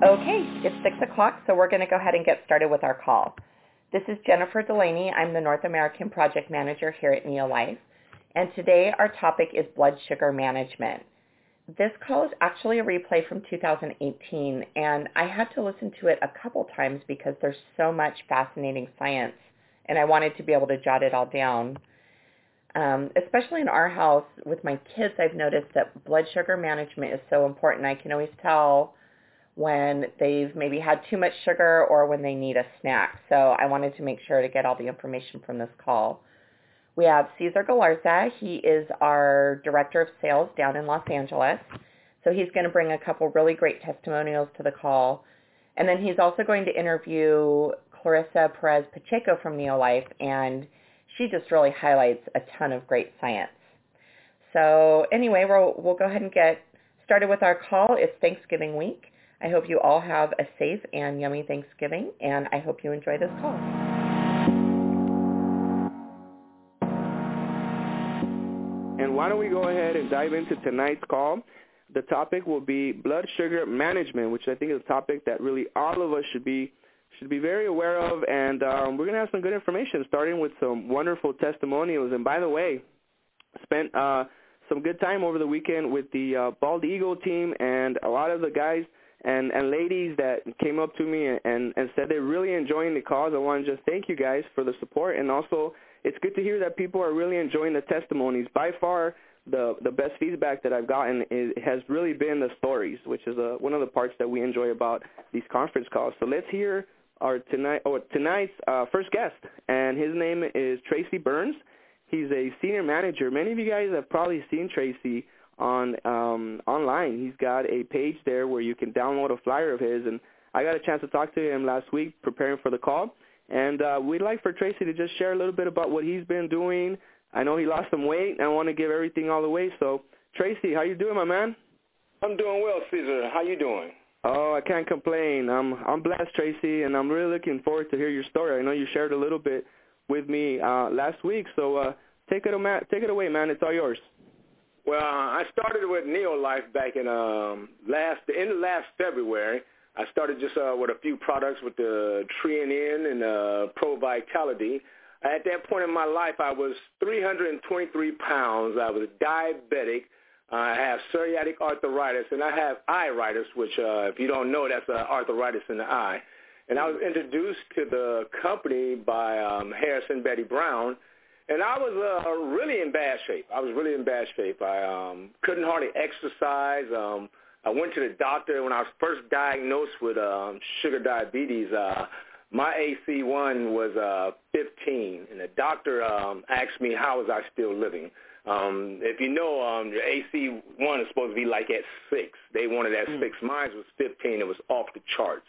Okay, it's 6 o'clock, so we're going to go ahead and get started with our call. This is Jennifer Delaney. I'm the North American Project Manager here at NeoLife, and today our topic is blood sugar management. This call is actually a replay from 2018, and I had to listen to it a couple times because there's so much fascinating science, and I wanted to be able to jot it all down. Especially in our house with my kids, I've noticed that blood sugar management is so important. I can always tell when they've maybe had too much sugar or when they need a snack. So I wanted to make sure to get all the information from this call. We have Cesar Galarza. He is our Director of Sales down in Los Angeles. So he's going to bring a couple really great testimonials to the call. And then he's also going to interview Clarissa Perez-Pacheco from NeoLife, and she just really highlights a ton of great science. So anyway, we'll go ahead and get started with our call. It's Thanksgiving week. I hope you all have a safe and yummy Thanksgiving, and I hope you enjoy this call. And why don't we go ahead and dive into tonight's call. The topic will be blood sugar management, which I think is a topic that really all of us should be very aware of, and we're going to have some good information, starting with some wonderful testimonials. And by the way, spent some good time over the weekend with the Bald Eagle team and a lot of the guys and ladies that came up to me and said they're really enjoying the cause. I want to just thank you guys for the support, and also it's good to hear that people are really enjoying the testimonies. By far, the best feedback that I've gotten has really been the stories, which is one of the parts that we enjoy about these conference calls. So let's hear tonight's first guest, and his name is Tracy Burns. He's a senior manager. Many of you guys have probably seen Tracy on online. He's got a page there where you can download a flyer of his, and I got a chance to talk to him last week preparing for the call, and we'd like for Tracy to just share a little bit about what he's been doing. I know he lost some weight, and I want to give everything all away. So, Tracy, how you doing, my man? I'm doing well, Cesar. How you doing? Oh, I can't complain. I'm blessed, Tracy, and I'm really looking forward to hear your story. I know you shared a little bit with me last week, so take it away, man. It's all yours. Well, I started with NeoLife back in the end of last February. I started just with a few products with the Tre-en-en and ProVitality. At that point in my life, I was 323 pounds. I was diabetic. I have psoriatic arthritis, and I have iritis, which if you don't know, that's arthritis in the eye. And I was introduced to the company by Harrison Betty Brown, and I was really in bad shape. I was really in bad shape. I couldn't hardly exercise. I went to the doctor when I was first diagnosed with sugar diabetes. My AC1 was 15, and the doctor asked me how was I still living. If you know, your AC1 is supposed to be like at 6. They wanted at 6. Mine was 15. It was off the charts.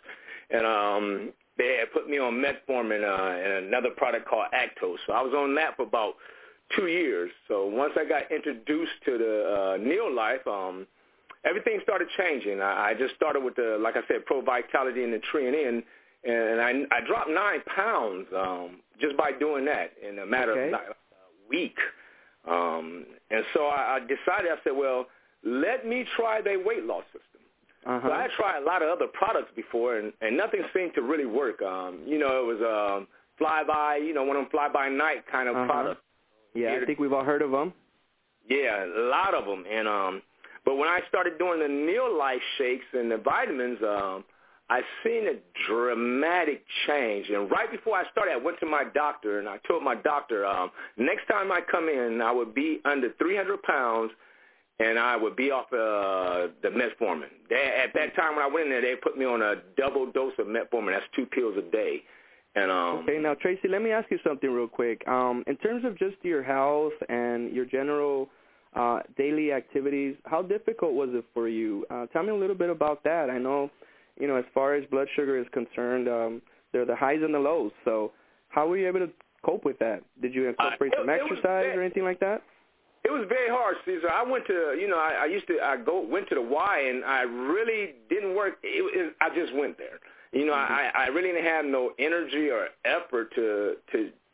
And they had put me on Metformin and another product called Actos. So I was on that for about 2 years. So once I got introduced to the NeoLife, everything started changing. I just started with the, like I said, ProVitality and the Tre-en-en. And I dropped 9 pounds just by doing that in a matter of like a week. And so I decided, I said, well, let me try their weight loss system. Uh-huh. So I tried a lot of other products before, and nothing seemed to really work. You know, it was fly-by, you know, one of them fly-by-night kind of products. Yeah, I think we've all heard of them. Yeah, a lot of them. And but when I started doing the NeoLife shakes and the vitamins, I seen a dramatic change. And right before I started, I went to my doctor, and I told my doctor, next time I come in, I would be under 300 pounds, and I would be off the metformin. At that time when I went in there, they put me on a double dose of metformin. That's 2 pills a day. And okay, now, Tracy, let me ask you something real quick. In terms of just your health and your general daily activities, how difficult was it for you? Tell me a little bit about that. I know, you know, as far as blood sugar is concerned, there are the highs and the lows. So how were you able to cope with that? Did you incorporate some exercise or anything like that? It was very hard, Cesar. I went to, you know, I went to the Y, and I really didn't work. I just went there. You know, I really didn't have no energy or effort to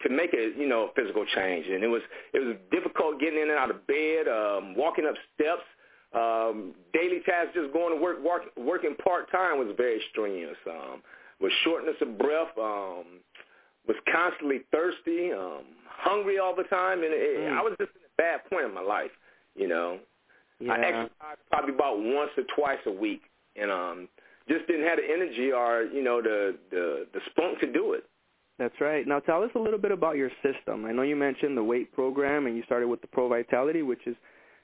make a, you know, physical change. And it was difficult getting in and out of bed, walking up steps. Daily tasks, just going to work, working part-time was very strenuous. With shortness of breath, was constantly thirsty, hungry all the time, and I was just in a bad point in my life, you know. Yeah. I exercised probably about once or twice a week, and just didn't have the energy or, you know, the spunk to do it. That's right. Now tell us a little bit about your system. I know you mentioned the weight program, and you started with the ProVitality, which is,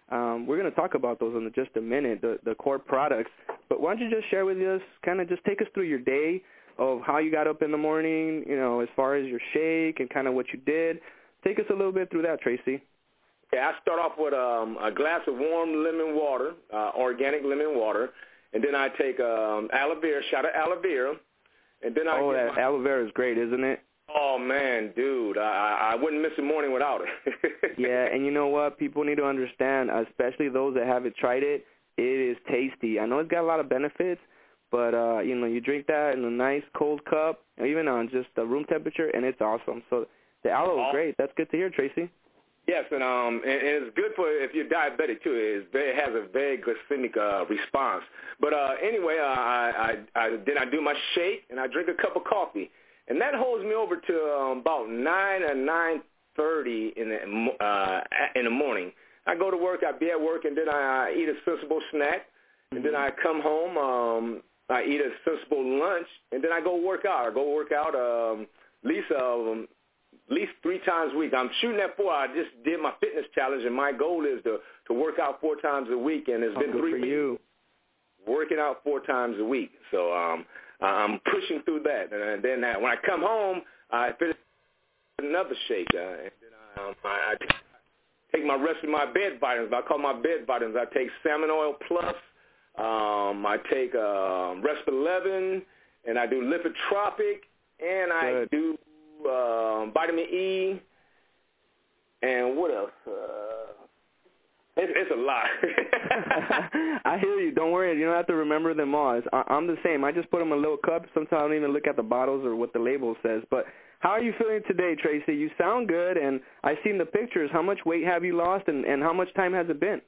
we're going to talk about those in just a minute, the core products. But why don't you just share with us, kind of just take us through your day of how you got up in the morning, you know, as far as your shake and kind of what you did. Take us a little bit through that, Tracy. Yeah, I start off with a glass of warm lemon water, organic lemon water, and then I take aloe vera, shot of aloe vera. And then aloe vera is great, isn't it? Oh, man, dude, I wouldn't miss a morning without it. Yeah, and you know what? People need to understand, especially those that haven't tried it, it is tasty. I know it's got a lot of benefits, but, you know, you drink that in a nice cold cup, even on just the room temperature, and it's awesome. So the aloe is great. That's good to hear, Tracy. Yes, and it's good for if you're diabetic, too. It has a very glycemic response. But anyway, then I do my shake, and I drink a cup of coffee. And that holds me over to about 9 or 9:30 in the morning. I go to work, I be at work, and then I eat a sensible snack. And then I come home, I eat a sensible lunch, and then I go work out. I go work out at least 3 times a week. I'm shooting at 4. I just did my fitness challenge, and my goal is to work out 4 times a week, and it's been 3 weeks. You. Working out 4 times a week. So I'm pushing through that. And then when I come home, I finish another shake. And then I take my rest of my bed vitamins. I call my bed vitamins. I take Salmon Oil Plus. I take Rest 11, and I do Lipotropic, and I do vitamin E, and what else? It's a lot. I hear you. Don't worry. You don't have to remember them all. I'm the same. I just put them in a little cup. Sometimes I don't even look at the bottles or what the label says. But how are you feeling today, Tracy? You sound good, and I've seen the pictures. How much weight have you lost, and how much time has it been?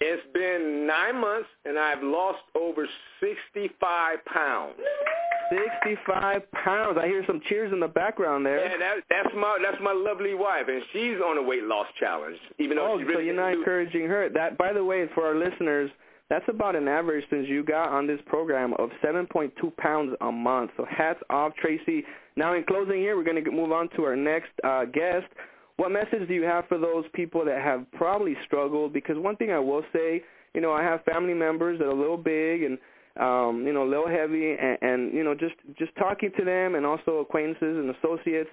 It's been 9 months, and I've lost over 65 pounds. 65 pounds. I hear some cheers in the background there. Yeah, that's my lovely wife, and she's on a weight loss challenge. Even though so you're not encouraging her. That, by the way, for our listeners, that's about an average since you got on this program of 7.2 pounds a month. So hats off, Tracy. Now, in closing here, we're going to move on to our next guest. What message do you have for those people that have probably struggled? Because one thing I will say, you know, I have family members that are a little big and you know, a little heavy, and you know, just talking to them, and also acquaintances and associates,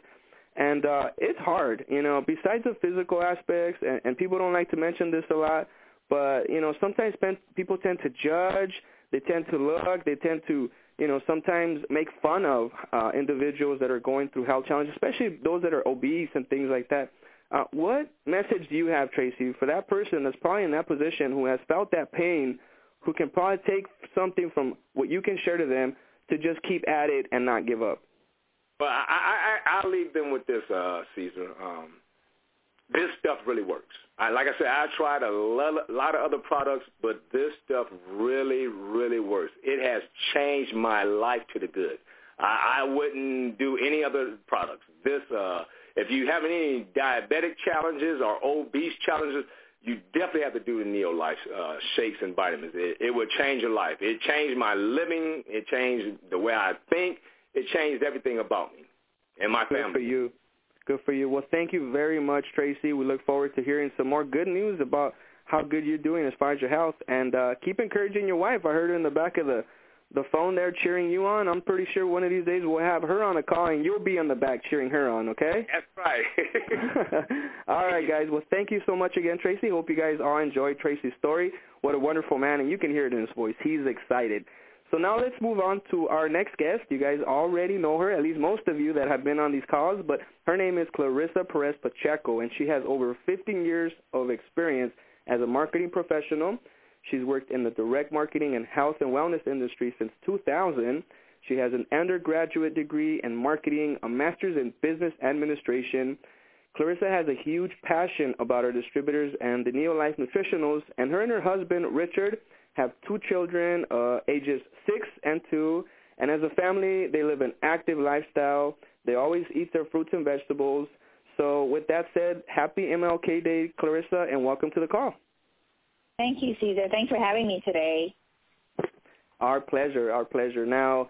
and it's hard, you know, besides the physical aspects, and people don't like to mention this a lot, but, you know, sometimes people tend to judge, they tend to look, they tend to, you know, sometimes make fun of individuals that are going through health challenges, especially those that are obese and things like that. What message do you have, Tracy, for that person that's probably in that position who has felt that pain, who can probably take something from what you can share to them to just keep at it and not give up? Well, I'll leave them with this, Cesar. This stuff really works. Like I said, I tried a lot of other products, but this stuff really, really works. It has changed my life to the good. I wouldn't do any other products. If you have any diabetic challenges or obese challenges, you definitely have to do the NeoLife shakes and vitamins. It would change your life. It changed my living. It changed the way I think. It changed everything about me and my family. Good for you. Good for you. Well, thank you very much, Tracy. We look forward to hearing some more good news about how good you're doing as far as your health. And keep encouraging your wife. I heard her in the back of the phone there cheering you on. I'm pretty sure one of these days we'll have her on a call, and you'll be on the back cheering her on, okay? That's right. All right, guys. Well, thank you so much again, Tracy. Hope you guys all enjoyed Tracy's story. What a wonderful man, and you can hear it in his voice. He's excited. So now let's move on to our next guest. You guys already know her, at least most of you that have been on these calls, but her name is Clarissa Perez-Pacheco, and she has over 15 years of experience as a marketing professional. She's worked in the direct marketing and health and wellness industry since 2000. She has an undergraduate degree in marketing, a master's in business administration. Clarissa has a huge passion about her distributors and the NeoLife Nutritionals, and her husband, Richard, have two children, ages 6 and 2, and as a family, they live an active lifestyle. They always eat their fruits and vegetables. So with that said, happy MLK Day, Clarissa, and welcome to the call. Thank you, Cesar. Thanks for having me today. Our pleasure, our pleasure. Now,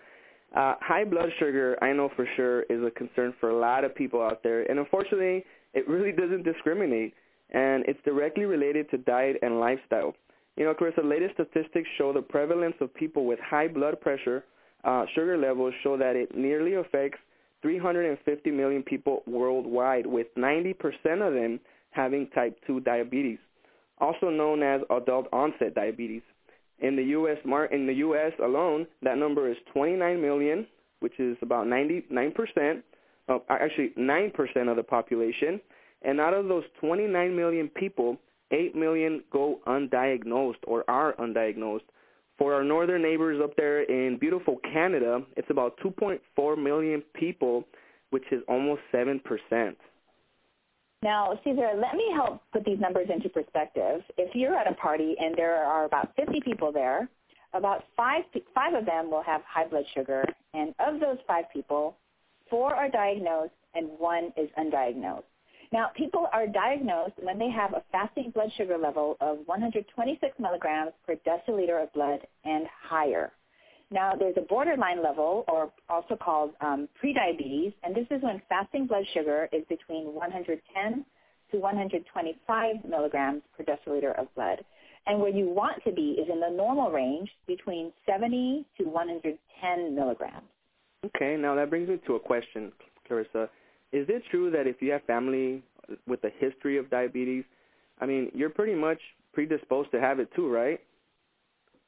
high blood sugar, I know for sure, is a concern for a lot of people out there, and unfortunately, it really doesn't discriminate, and it's directly related to diet and lifestyle. You know, Clarissa, the latest statistics show the prevalence of people with high blood pressure. Sugar levels show that it nearly affects 350 million people worldwide, with 90% of them having type 2 diabetes, also known as adult-onset diabetes. In the U.S. alone, that number is 29 million, which is about 9% of the population. And out of those 29 million people, 8 million go undiagnosed or are undiagnosed. For our northern neighbors up there in beautiful Canada, it's about 2.4 million people, which is almost 7%. Now, Cesar, let me help put these numbers into perspective. If you're at a party and there are about 50 people there, about five of them will have high blood sugar, and of those 5 people, 4 are diagnosed and 1 is undiagnosed. Now, people are diagnosed when they have a fasting blood sugar level of 126 milligrams per deciliter of blood and higher. Now, there's a borderline level, or also called prediabetes, and this is when fasting blood sugar is between 110 to 125 milligrams per deciliter of blood. And where you want to be is in the normal range between 70 to 110 milligrams. Okay, now that brings me to a question, Clarissa. Is it true that if you have family with a history of diabetes, I mean, you're pretty much predisposed to have it too, right?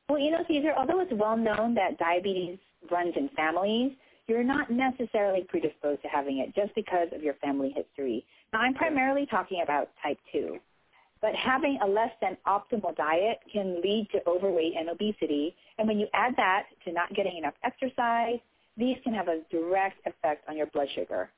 Well, you know, Cesar, although it's well known that diabetes runs in families, you're not necessarily predisposed to having it just because of your family history. Now, I'm primarily talking about type 2, but having a less than optimal diet can lead to overweight and obesity, and when you add that to not getting enough exercise, these can have a direct effect on your blood sugar.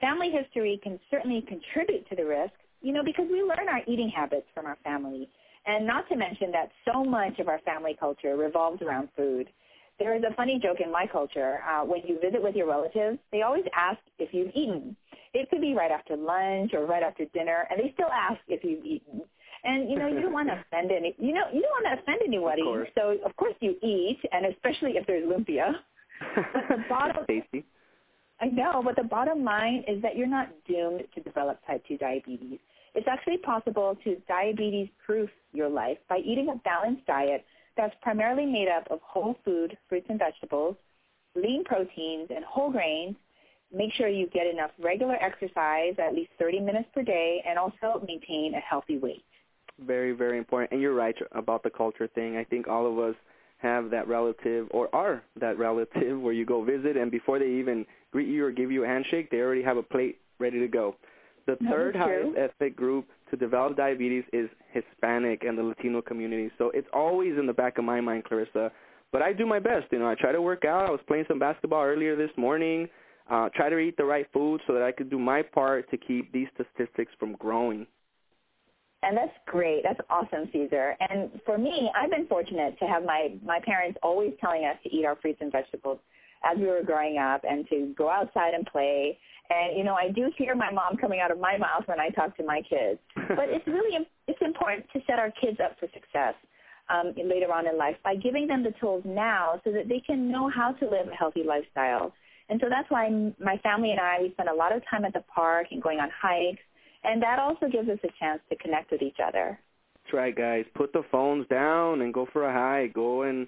Family history can certainly contribute to the risk, you know, because we learn our eating habits from our family. And not to mention that so much of our family culture revolves around food. There is a funny joke in my culture. When you visit with your relatives, they always ask if you've eaten. It could be right after lunch or right after dinner, and they still ask if you've eaten. And, you know, you don't want to offend anybody. So, of course, you eat, and especially if there's lumpia. But the bottom line is that you're not doomed to develop type 2 diabetes. It's actually possible to diabetes-proof your life by eating a balanced diet that's primarily made up of whole food, fruits and vegetables, lean proteins, and whole grains. Make sure you get enough regular exercise, at least 30 minutes per day, and also maintain a healthy weight. Very, very important. And you're right about the culture thing. I think all of us have that relative or are that relative where you go visit, and before they even greet you or give you a handshake, they already have a plate ready to go. The third highest ethnic group to develop diabetes is Hispanic and the Latino community. So it's always in the back of my mind, Clarissa. But I do my best. You know, I try to work out. I was playing some basketball earlier this morning. Try to eat the right food so that I could do my part to keep these statistics from growing. And that's great. That's awesome, Cesar. And for me, I've been fortunate to have my parents always telling us to eat our fruits and vegetables as we were growing up and to go outside and play. And, you know, I do hear my mom coming out of my mouth when I talk to my kids. But it's important to set our kids up for success later on in life by giving them the tools now so that they can know how to live a healthy lifestyle. And so that's why my family and I, we spend a lot of time at the park and going on hikes. And that also gives us a chance to connect with each other. That's right, guys. Put the phones down and go for a hike. Go and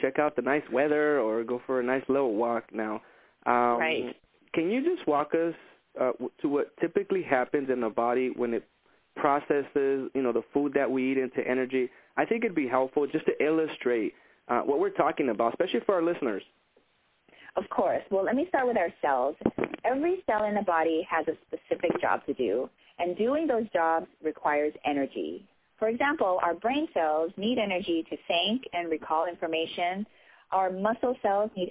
check out the nice weather or go for a nice little walk now. Right. Can you just walk us to what typically happens in the body when it processes, you know, the food that we eat into energy? I think it'd be helpful just to illustrate what we're talking about, especially for our listeners. Of course. Well, let me start with our cells. Every cell in the body has a specific job to do, and doing those jobs requires energy. For example, our brain cells need energy to think and recall information. Our muscle cells need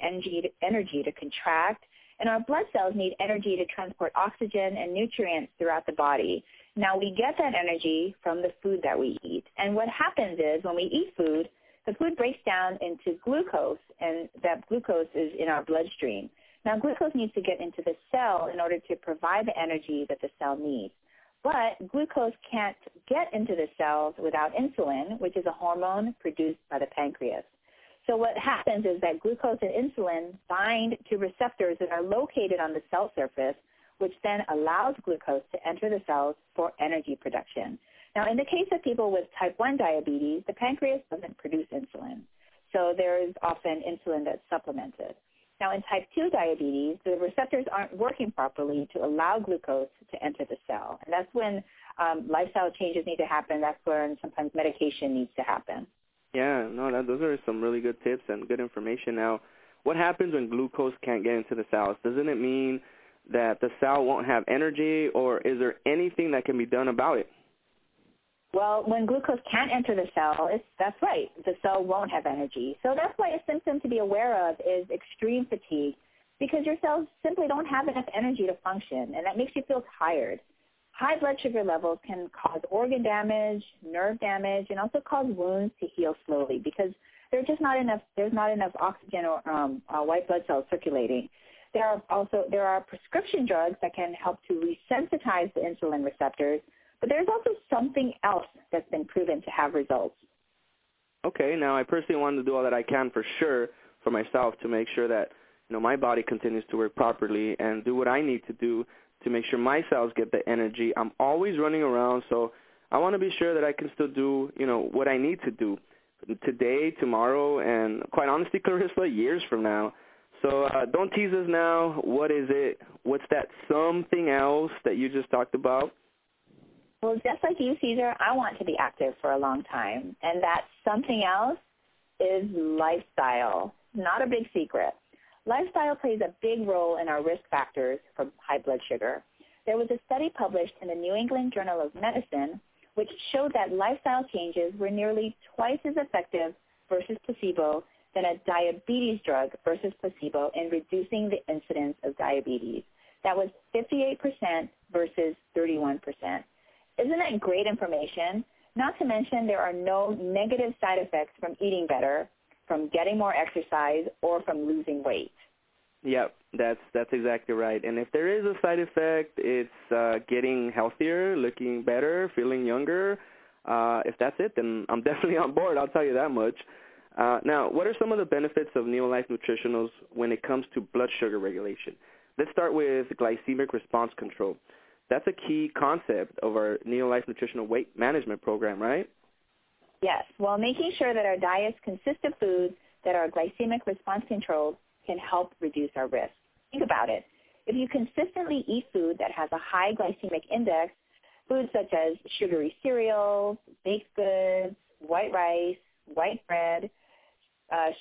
energy to contract, And our blood cells need energy to transport oxygen and nutrients throughout the body. Now, we get that energy from the food that we eat. And what happens is when we eat food, the food breaks down into glucose, and that glucose is in our bloodstream. Now, glucose needs to get into the cell in order to provide the energy that the cell needs. But glucose can't get into the cells without insulin, which is a hormone produced by the pancreas. So what happens is that glucose and insulin bind to receptors that are located on the cell surface, which then allows glucose to enter the cells for energy production. Now, in the case of people with type 1 diabetes, the pancreas doesn't produce insulin, so there is often insulin that's supplemented. Now, in type 2 diabetes, the receptors aren't working properly to allow glucose to enter the cell, and that's when lifestyle changes need to happen. That's when sometimes medication needs to happen. Yeah, no, those are some really good tips and good information. Now, what happens when glucose can't get into the cells? Doesn't it mean that the cell won't have energy, or is there anything that can be done about it? Well, when glucose can't enter the cell, that's right, the cell won't have energy. So that's why a symptom to be aware of is extreme fatigue, because your cells simply don't have enough energy to function, and that makes you feel tired. High blood sugar levels can cause organ damage, nerve damage, and also cause wounds to heal slowly because there's not enough oxygen or white blood cells circulating. There are prescription drugs that can help to resensitize the insulin receptors, but there's also something else that's been proven to have results. Okay, now I personally wanted to do all that I can for sure for myself to make sure that, you know, my body continues to work properly and do what I need to do to make sure my cells get the energy. I'm always running around, so I want to be sure that I can still do, you know, what I need to do today, tomorrow, and quite honestly, Clarissa, years from now. So don't tease us now. What is it? What's that something else that you just talked about? Well, just like you, Cesar, I want to be active for a long time, and that something else is lifestyle. Not a big secret. Lifestyle plays a big role in our risk factors for high blood sugar. There was a study published in the New England Journal of Medicine which showed that lifestyle changes were nearly twice as effective versus placebo than a diabetes drug versus placebo in reducing the incidence of diabetes. That was 58% versus 31%. Isn't that great information? Not to mention there are no negative side effects from eating better, from getting more exercise, or from losing weight. Yep, that's exactly right. And if there is a side effect, it's getting healthier, looking better, feeling younger. If that's it, then I'm definitely on board, I'll tell you that much. Now, what are some of the benefits of NeoLife Nutritionals when it comes to blood sugar regulation? Let's start with glycemic response control. That's a key concept of our NeoLife Nutritional Weight Management Program, right? Yes, while making sure that our diets consist of foods that are glycemic response controlled can help reduce our risk. Think about it. If you consistently eat food that has a high glycemic index, foods such as sugary cereals, baked goods, white rice, white bread,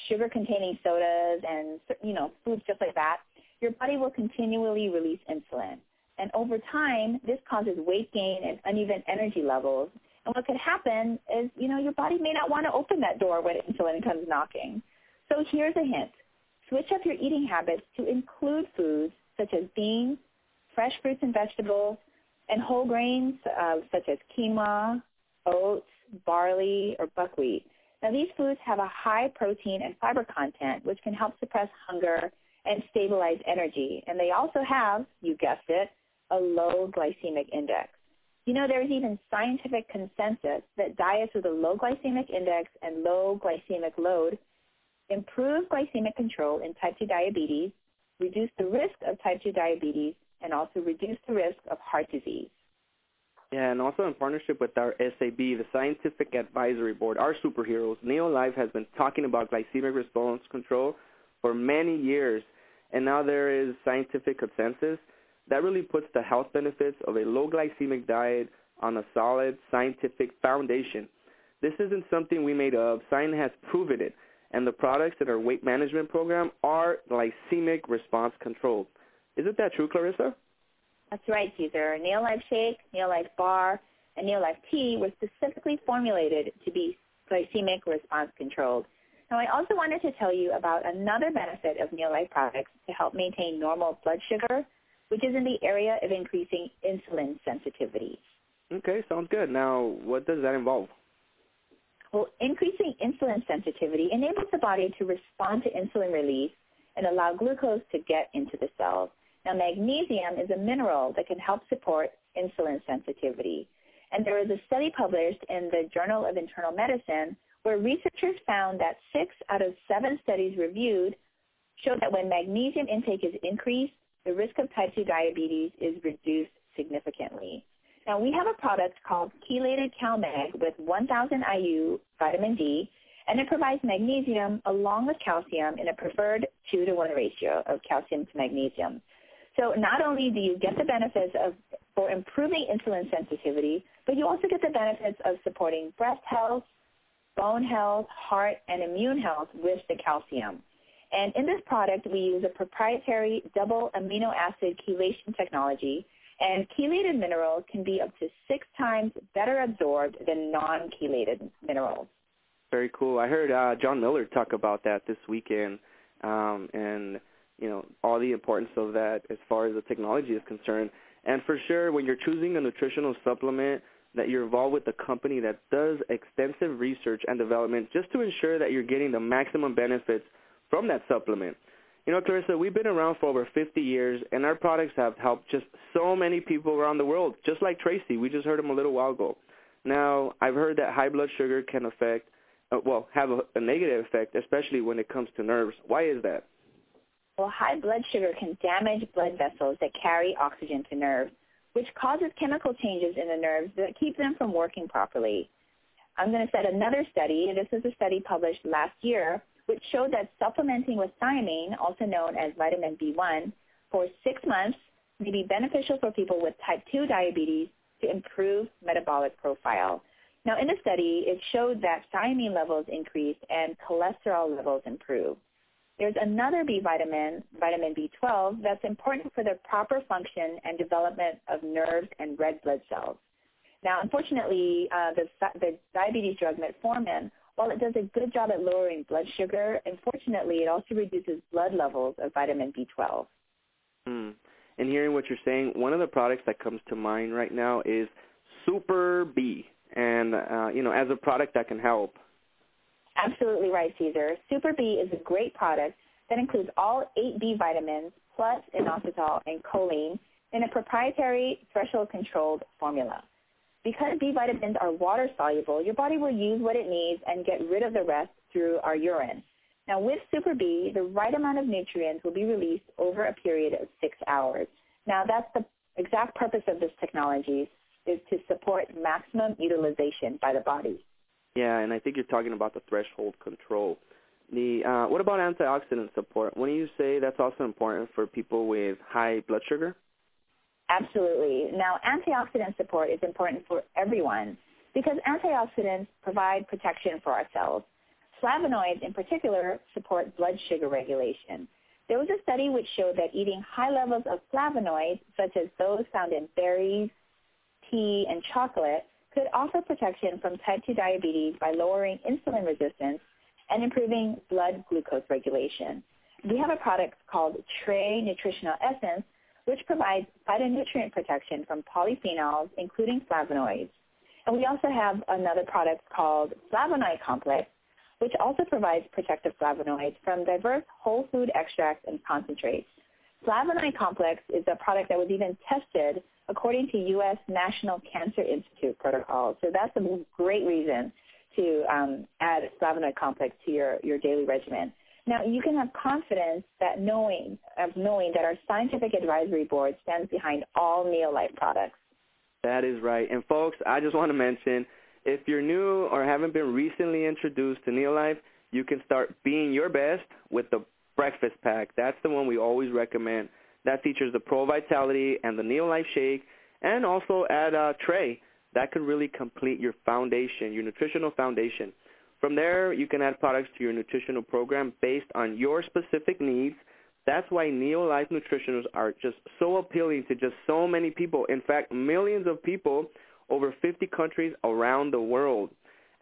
sugar-containing sodas, and, you know, foods just like that, your body will continually release insulin. And over time, this causes weight gain and uneven energy levels. And what could happen is, you know, your body may not want to open that door when insulin comes knocking. So here's a hint. Switch up your eating habits to include foods such as beans, fresh fruits and vegetables, and whole grains such as quinoa, oats, barley, or buckwheat. Now, these foods have a high protein and fiber content, which can help suppress hunger and stabilize energy. And they also have, you guessed it, a low glycemic index. You know, there's even scientific consensus that diets with a low glycemic index and low glycemic load improve glycemic control in type 2 diabetes, reduce the risk of type 2 diabetes, and also reduce the risk of heart disease. Yeah, and also in partnership with our SAB, the Scientific Advisory Board, our superheroes, NeoLife has been talking about glycemic response control for many years, and now there is scientific consensus that really puts the health benefits of a low-glycemic diet on a solid scientific foundation. This isn't something we made up. Science has proven it, and the products in our weight management program are glycemic response controlled. Isn't that true, Clarissa? That's right, Cesar. NeoLife Shake, NeoLife Bar, and NeoLife Tea were specifically formulated to be glycemic response controlled. Now, I also wanted to tell you about another benefit of NeoLife products to help maintain normal blood sugar, which is in the area of increasing insulin sensitivity. Okay, sounds good. Now, what does that involve? Well, increasing insulin sensitivity enables the body to respond to insulin release and allow glucose to get into the cells. Now, magnesium is a mineral that can help support insulin sensitivity. And there was a study published in the Journal of Internal Medicine where researchers found that 6 out of 7 studies reviewed showed that when magnesium intake is increased, the risk of type 2 diabetes is reduced significantly. Now, we have a product called Chelated CalMag with 1,000 IU vitamin D, and it provides magnesium along with calcium in a preferred 2-to-1 ratio of calcium to magnesium. So not only do you get the benefits for improving insulin sensitivity, but you also get the benefits of supporting breast health, bone health, heart, and immune health with the calcium. And in this product, we use a proprietary double amino acid chelation technology, and chelated minerals can be up to 6 times better absorbed than non-chelated minerals. Very cool. I heard John Miller talk about that this weekend, and you know all the importance of that as far as the technology is concerned. And for sure, when you're choosing a nutritional supplement, that you're involved with a company that does extensive research and development just to ensure that you're getting the maximum benefits from that supplement. You know, Clarissa, we've been around for over 50 years, and our products have helped just so many people around the world, just like Tracy. We just heard him a little while ago. Now, I've heard that high blood sugar can affect, have a negative effect, especially when it comes to nerves. Why is that? Well, high blood sugar can damage blood vessels that carry oxygen to nerves, which causes chemical changes in the nerves that keep them from working properly. I'm going to cite another study, and this is a study published last year, which showed that supplementing with thiamine, also known as vitamin B1, for 6 months may be beneficial for people with type 2 diabetes to improve metabolic profile. Now, in the study, it showed that thiamine levels increased and cholesterol levels improved. There's another B vitamin, vitamin B12, that's important for the proper function and development of nerves and red blood cells. Now, unfortunately, the diabetes drug metformin, while it does a good job at lowering blood sugar, unfortunately, it also reduces blood levels of vitamin B12. And hearing what you're saying, one of the products that comes to mind right now is Super B, and, as a product that can help. Absolutely right, Cesar. Super B is a great product that includes all 8 B vitamins plus inositol and choline in a proprietary threshold-controlled formula. Because B vitamins are water-soluble, your body will use what it needs and get rid of the rest through our urine. Now, with Super B, the right amount of nutrients will be released over a period of 6 hours. Now, that's the exact purpose of this technology, is to support maximum utilization by the body. Yeah, and I think you're talking about the threshold control. What about antioxidant support? Wouldn't you say that's also important for people with high blood sugar? Absolutely. Now, antioxidant support is important for everyone because antioxidants provide protection for our cells. Flavonoids, in particular, support blood sugar regulation. There was a study which showed that eating high levels of flavonoids, such as those found in berries, tea, and chocolate, could offer protection from type 2 diabetes by lowering insulin resistance and improving blood glucose regulation. We have a product called Tray Nutritional Essence, which provides phytonutrient protection from polyphenols, including flavonoids. And we also have another product called Flavonoid Complex, which also provides protective flavonoids from diverse whole food extracts and concentrates. Flavonoid Complex is a product that was even tested according to U.S. National Cancer Institute protocols. So that's a great reason to add Flavonoid Complex to your daily regimen. Now, you can have confidence that knowing that our scientific advisory board stands behind all NeoLife products. That is right. And, folks, I just want to mention, if you're new or haven't been recently introduced to NeoLife, you can start being your best with the breakfast pack. That's the one we always recommend. That features the ProVitality and the NeoLife Shake, and also add a tray. That could really complete your foundation, your nutritional foundation. From there, you can add products to your nutritional program based on your specific needs. That's why NeoLife Nutritionals are just so appealing to just so many people. In fact, millions of people over 50 countries around the world.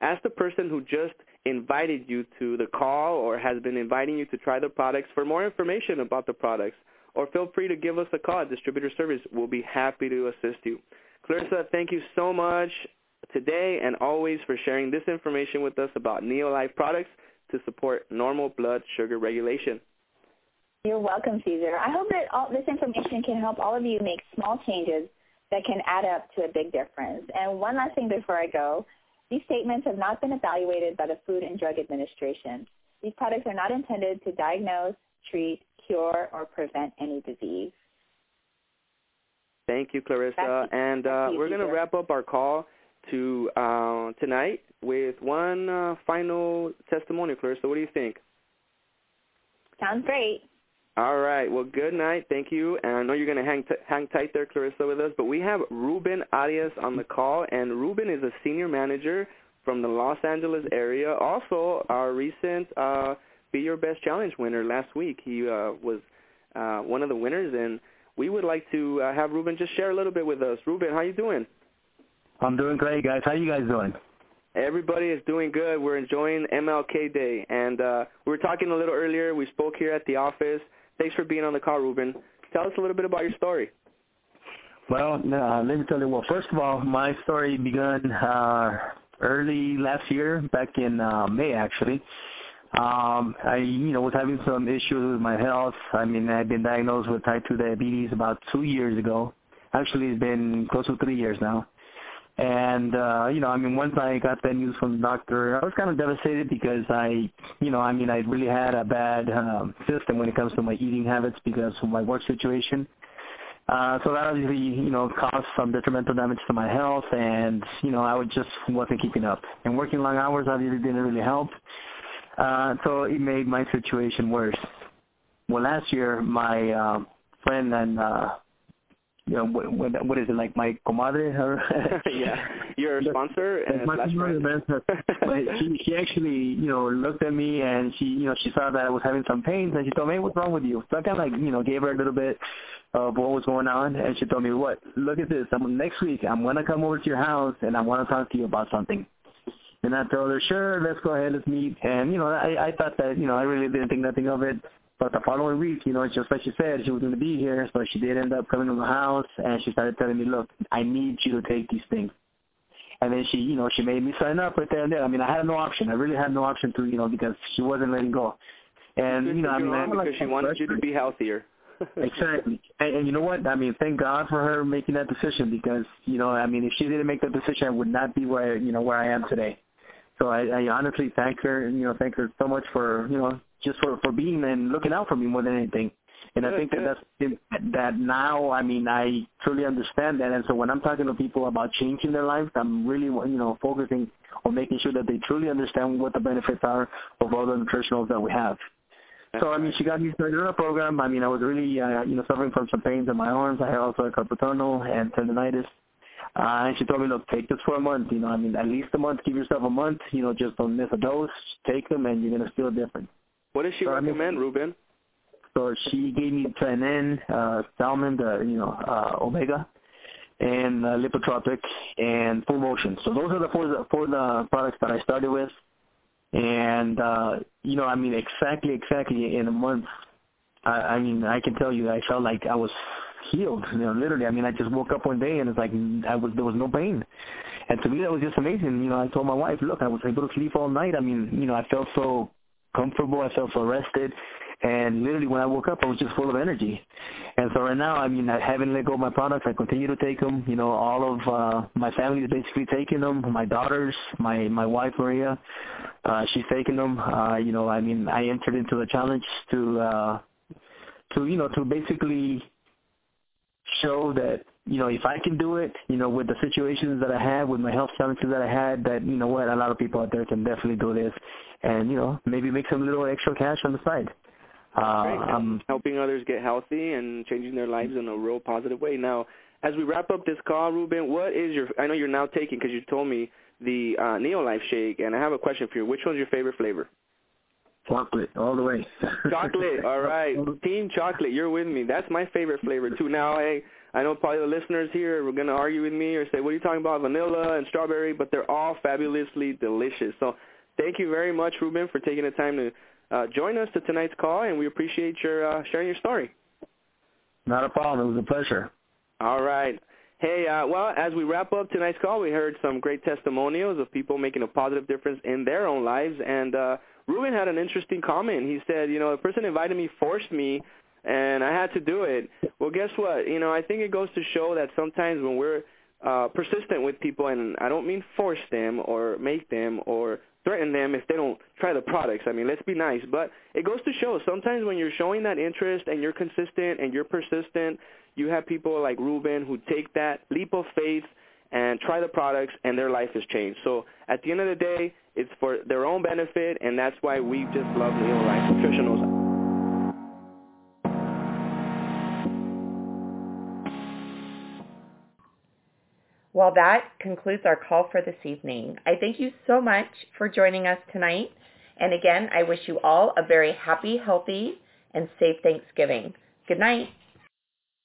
As the person who just invited you to the call or has been inviting you to try the products. For more information about the products, or feel free to give us a call at Distributor Service. We'll be happy to assist you. Clarissa, thank you so much today and always for sharing this information with us about NeoLife products to support normal blood sugar regulation. You're welcome, Cesar. I hope that all this information can help all of you make small changes that can add up to a big difference. And one last thing before I go, these statements have not been evaluated by the Food and Drug Administration. These products are not intended to diagnose, treat, cure, or prevent any disease. Thank you, Clarissa. And we're going to wrap up our call to tonight with one final testimonial. Clarissa, what do you think? Sounds great. All right. Well, good night. Thank you. And I know you're going to hang tight there, Clarissa, with us, but we have Ruben Arias on the call, and Ruben is a senior manager from the Los Angeles area, also our recent Be Your Best Challenge winner last week. He was one of the winners, and we would like to have Ruben just share a little bit with us. Ruben, how you doing? I'm doing great, guys. How you guys doing? Everybody is doing good. We're enjoying MLK Day. And we were talking a little earlier. We spoke here at the office. Thanks for being on the call, Ruben. Tell us a little bit about your story. Well, let me tell you. Well, first of all, my story began early last year, back in May, actually. I, was having some issues with my health. I mean, I've been diagnosed with type 2 diabetes about 2 years ago. Actually, it's been close to 3 years now. And, once I got that news from the doctor, I was kind of devastated because I really had a bad system when it comes to my eating habits because of my work situation. So that obviously, caused some detrimental damage to my health, and, I just wasn't keeping up. And working long hours obviously didn't really help. So it made my situation worse. Well, last year, my friend and, what is it, like my comadre? Her yeah, your sponsor. And my she actually, looked at me and she, she saw that I was having some pains and she told me, hey, what's wrong with you? So I kind of gave her a little bit of what was going on, and she told me, what? Look at this. Next week, I'm going to come over to your house and I want to talk to you about something. And I told her, sure, let's go ahead, let's meet. And, I thought that, I really didn't think nothing of it. But the following week, just like she said, she was going to be here. So she did end up coming to the house, and she started telling me, look, I need you to take these things. And then she, she made me sign up right there and there. I mean, I had no option. I really had no option to, because she wasn't letting go. And, because she wanted you to be healthier. Exactly. And you know what? I mean, thank God for her making that decision because, if she didn't make that decision, I would not be where, where I am today. So I honestly thank her, thank her so much for, just for being and looking out for me more than anything. And I think that now, I truly understand that. And so when I'm talking to people about changing their lives, I'm really, focusing on making sure that they truly understand what the benefits are of all the nutritionals that we have. So, she got me started on a program. I was really, suffering from some pains in my arms. I had also had carpal tunnel and tendonitis. And she told me, look, take this for a month, at least a month. Give yourself a month, just don't miss a dose. Take them, and you're going to feel different. What does she recommend, Ruben? So she gave me Tre-en-en, Salmon, Omega, and Lipotropic, and Full Motion. So those are the four the products that I started with. And, exactly in a month, I can tell you I felt like I was healed, literally. I just woke up one day and it's like there was no pain. And to me, that was just amazing. I told my wife, look, I was able to sleep all night. I felt so comfortable. I felt so rested. And literally when I woke up, I was just full of energy. And so right now, I haven't let go of my products. I continue to take them. All of my family is basically taking them. My daughters, my wife, Maria, she's taking them. I entered into the challenge to basically show that, if I can do it, with the situations that I had, with my health challenges that I had, that, a lot of people out there can definitely do this and, maybe make some little extra cash on the side. Helping others get healthy and changing their lives in a real positive way. Now, as we wrap up this call, Ruben, what is your – I know you're now taking, because you told me, the NeoLife shake, and I have a question for you. Which one's your favorite flavor? Chocolate, all the way. Chocolate, all right. Team chocolate, you're with me. That's my favorite flavor, too. Now, I know probably the listeners here are going to argue with me or say, what are you talking about, vanilla and strawberry? But they're all fabulously delicious. So Thank you very much, Ruben, for taking the time to join us to tonight's call, and we appreciate your sharing your story. Not a problem. It was a pleasure. All right. Hey, well, as we wrap up tonight's call, we heard some great testimonials of people making a positive difference in their own lives, and Ruben had an interesting comment. He said, you know, the person invited me, forced me, and I had to do it. Well, guess what? You know, I think it goes to show that sometimes when we're persistent with people, and I don't mean force them or make them or threaten them if they don't try the products. I mean, let's be nice. But it goes to show sometimes when you're showing that interest and you're consistent and you're persistent, you have people like Ruben who take that leap of faith and try the products, and their life is changed. So at the end of the day, it's for their own benefit, and that's why we just love NeoLife Nutritionals. Well, that concludes our call for this evening. I thank you so much for joining us tonight. And again, I wish you all a very happy, healthy, and safe Thanksgiving. Good night.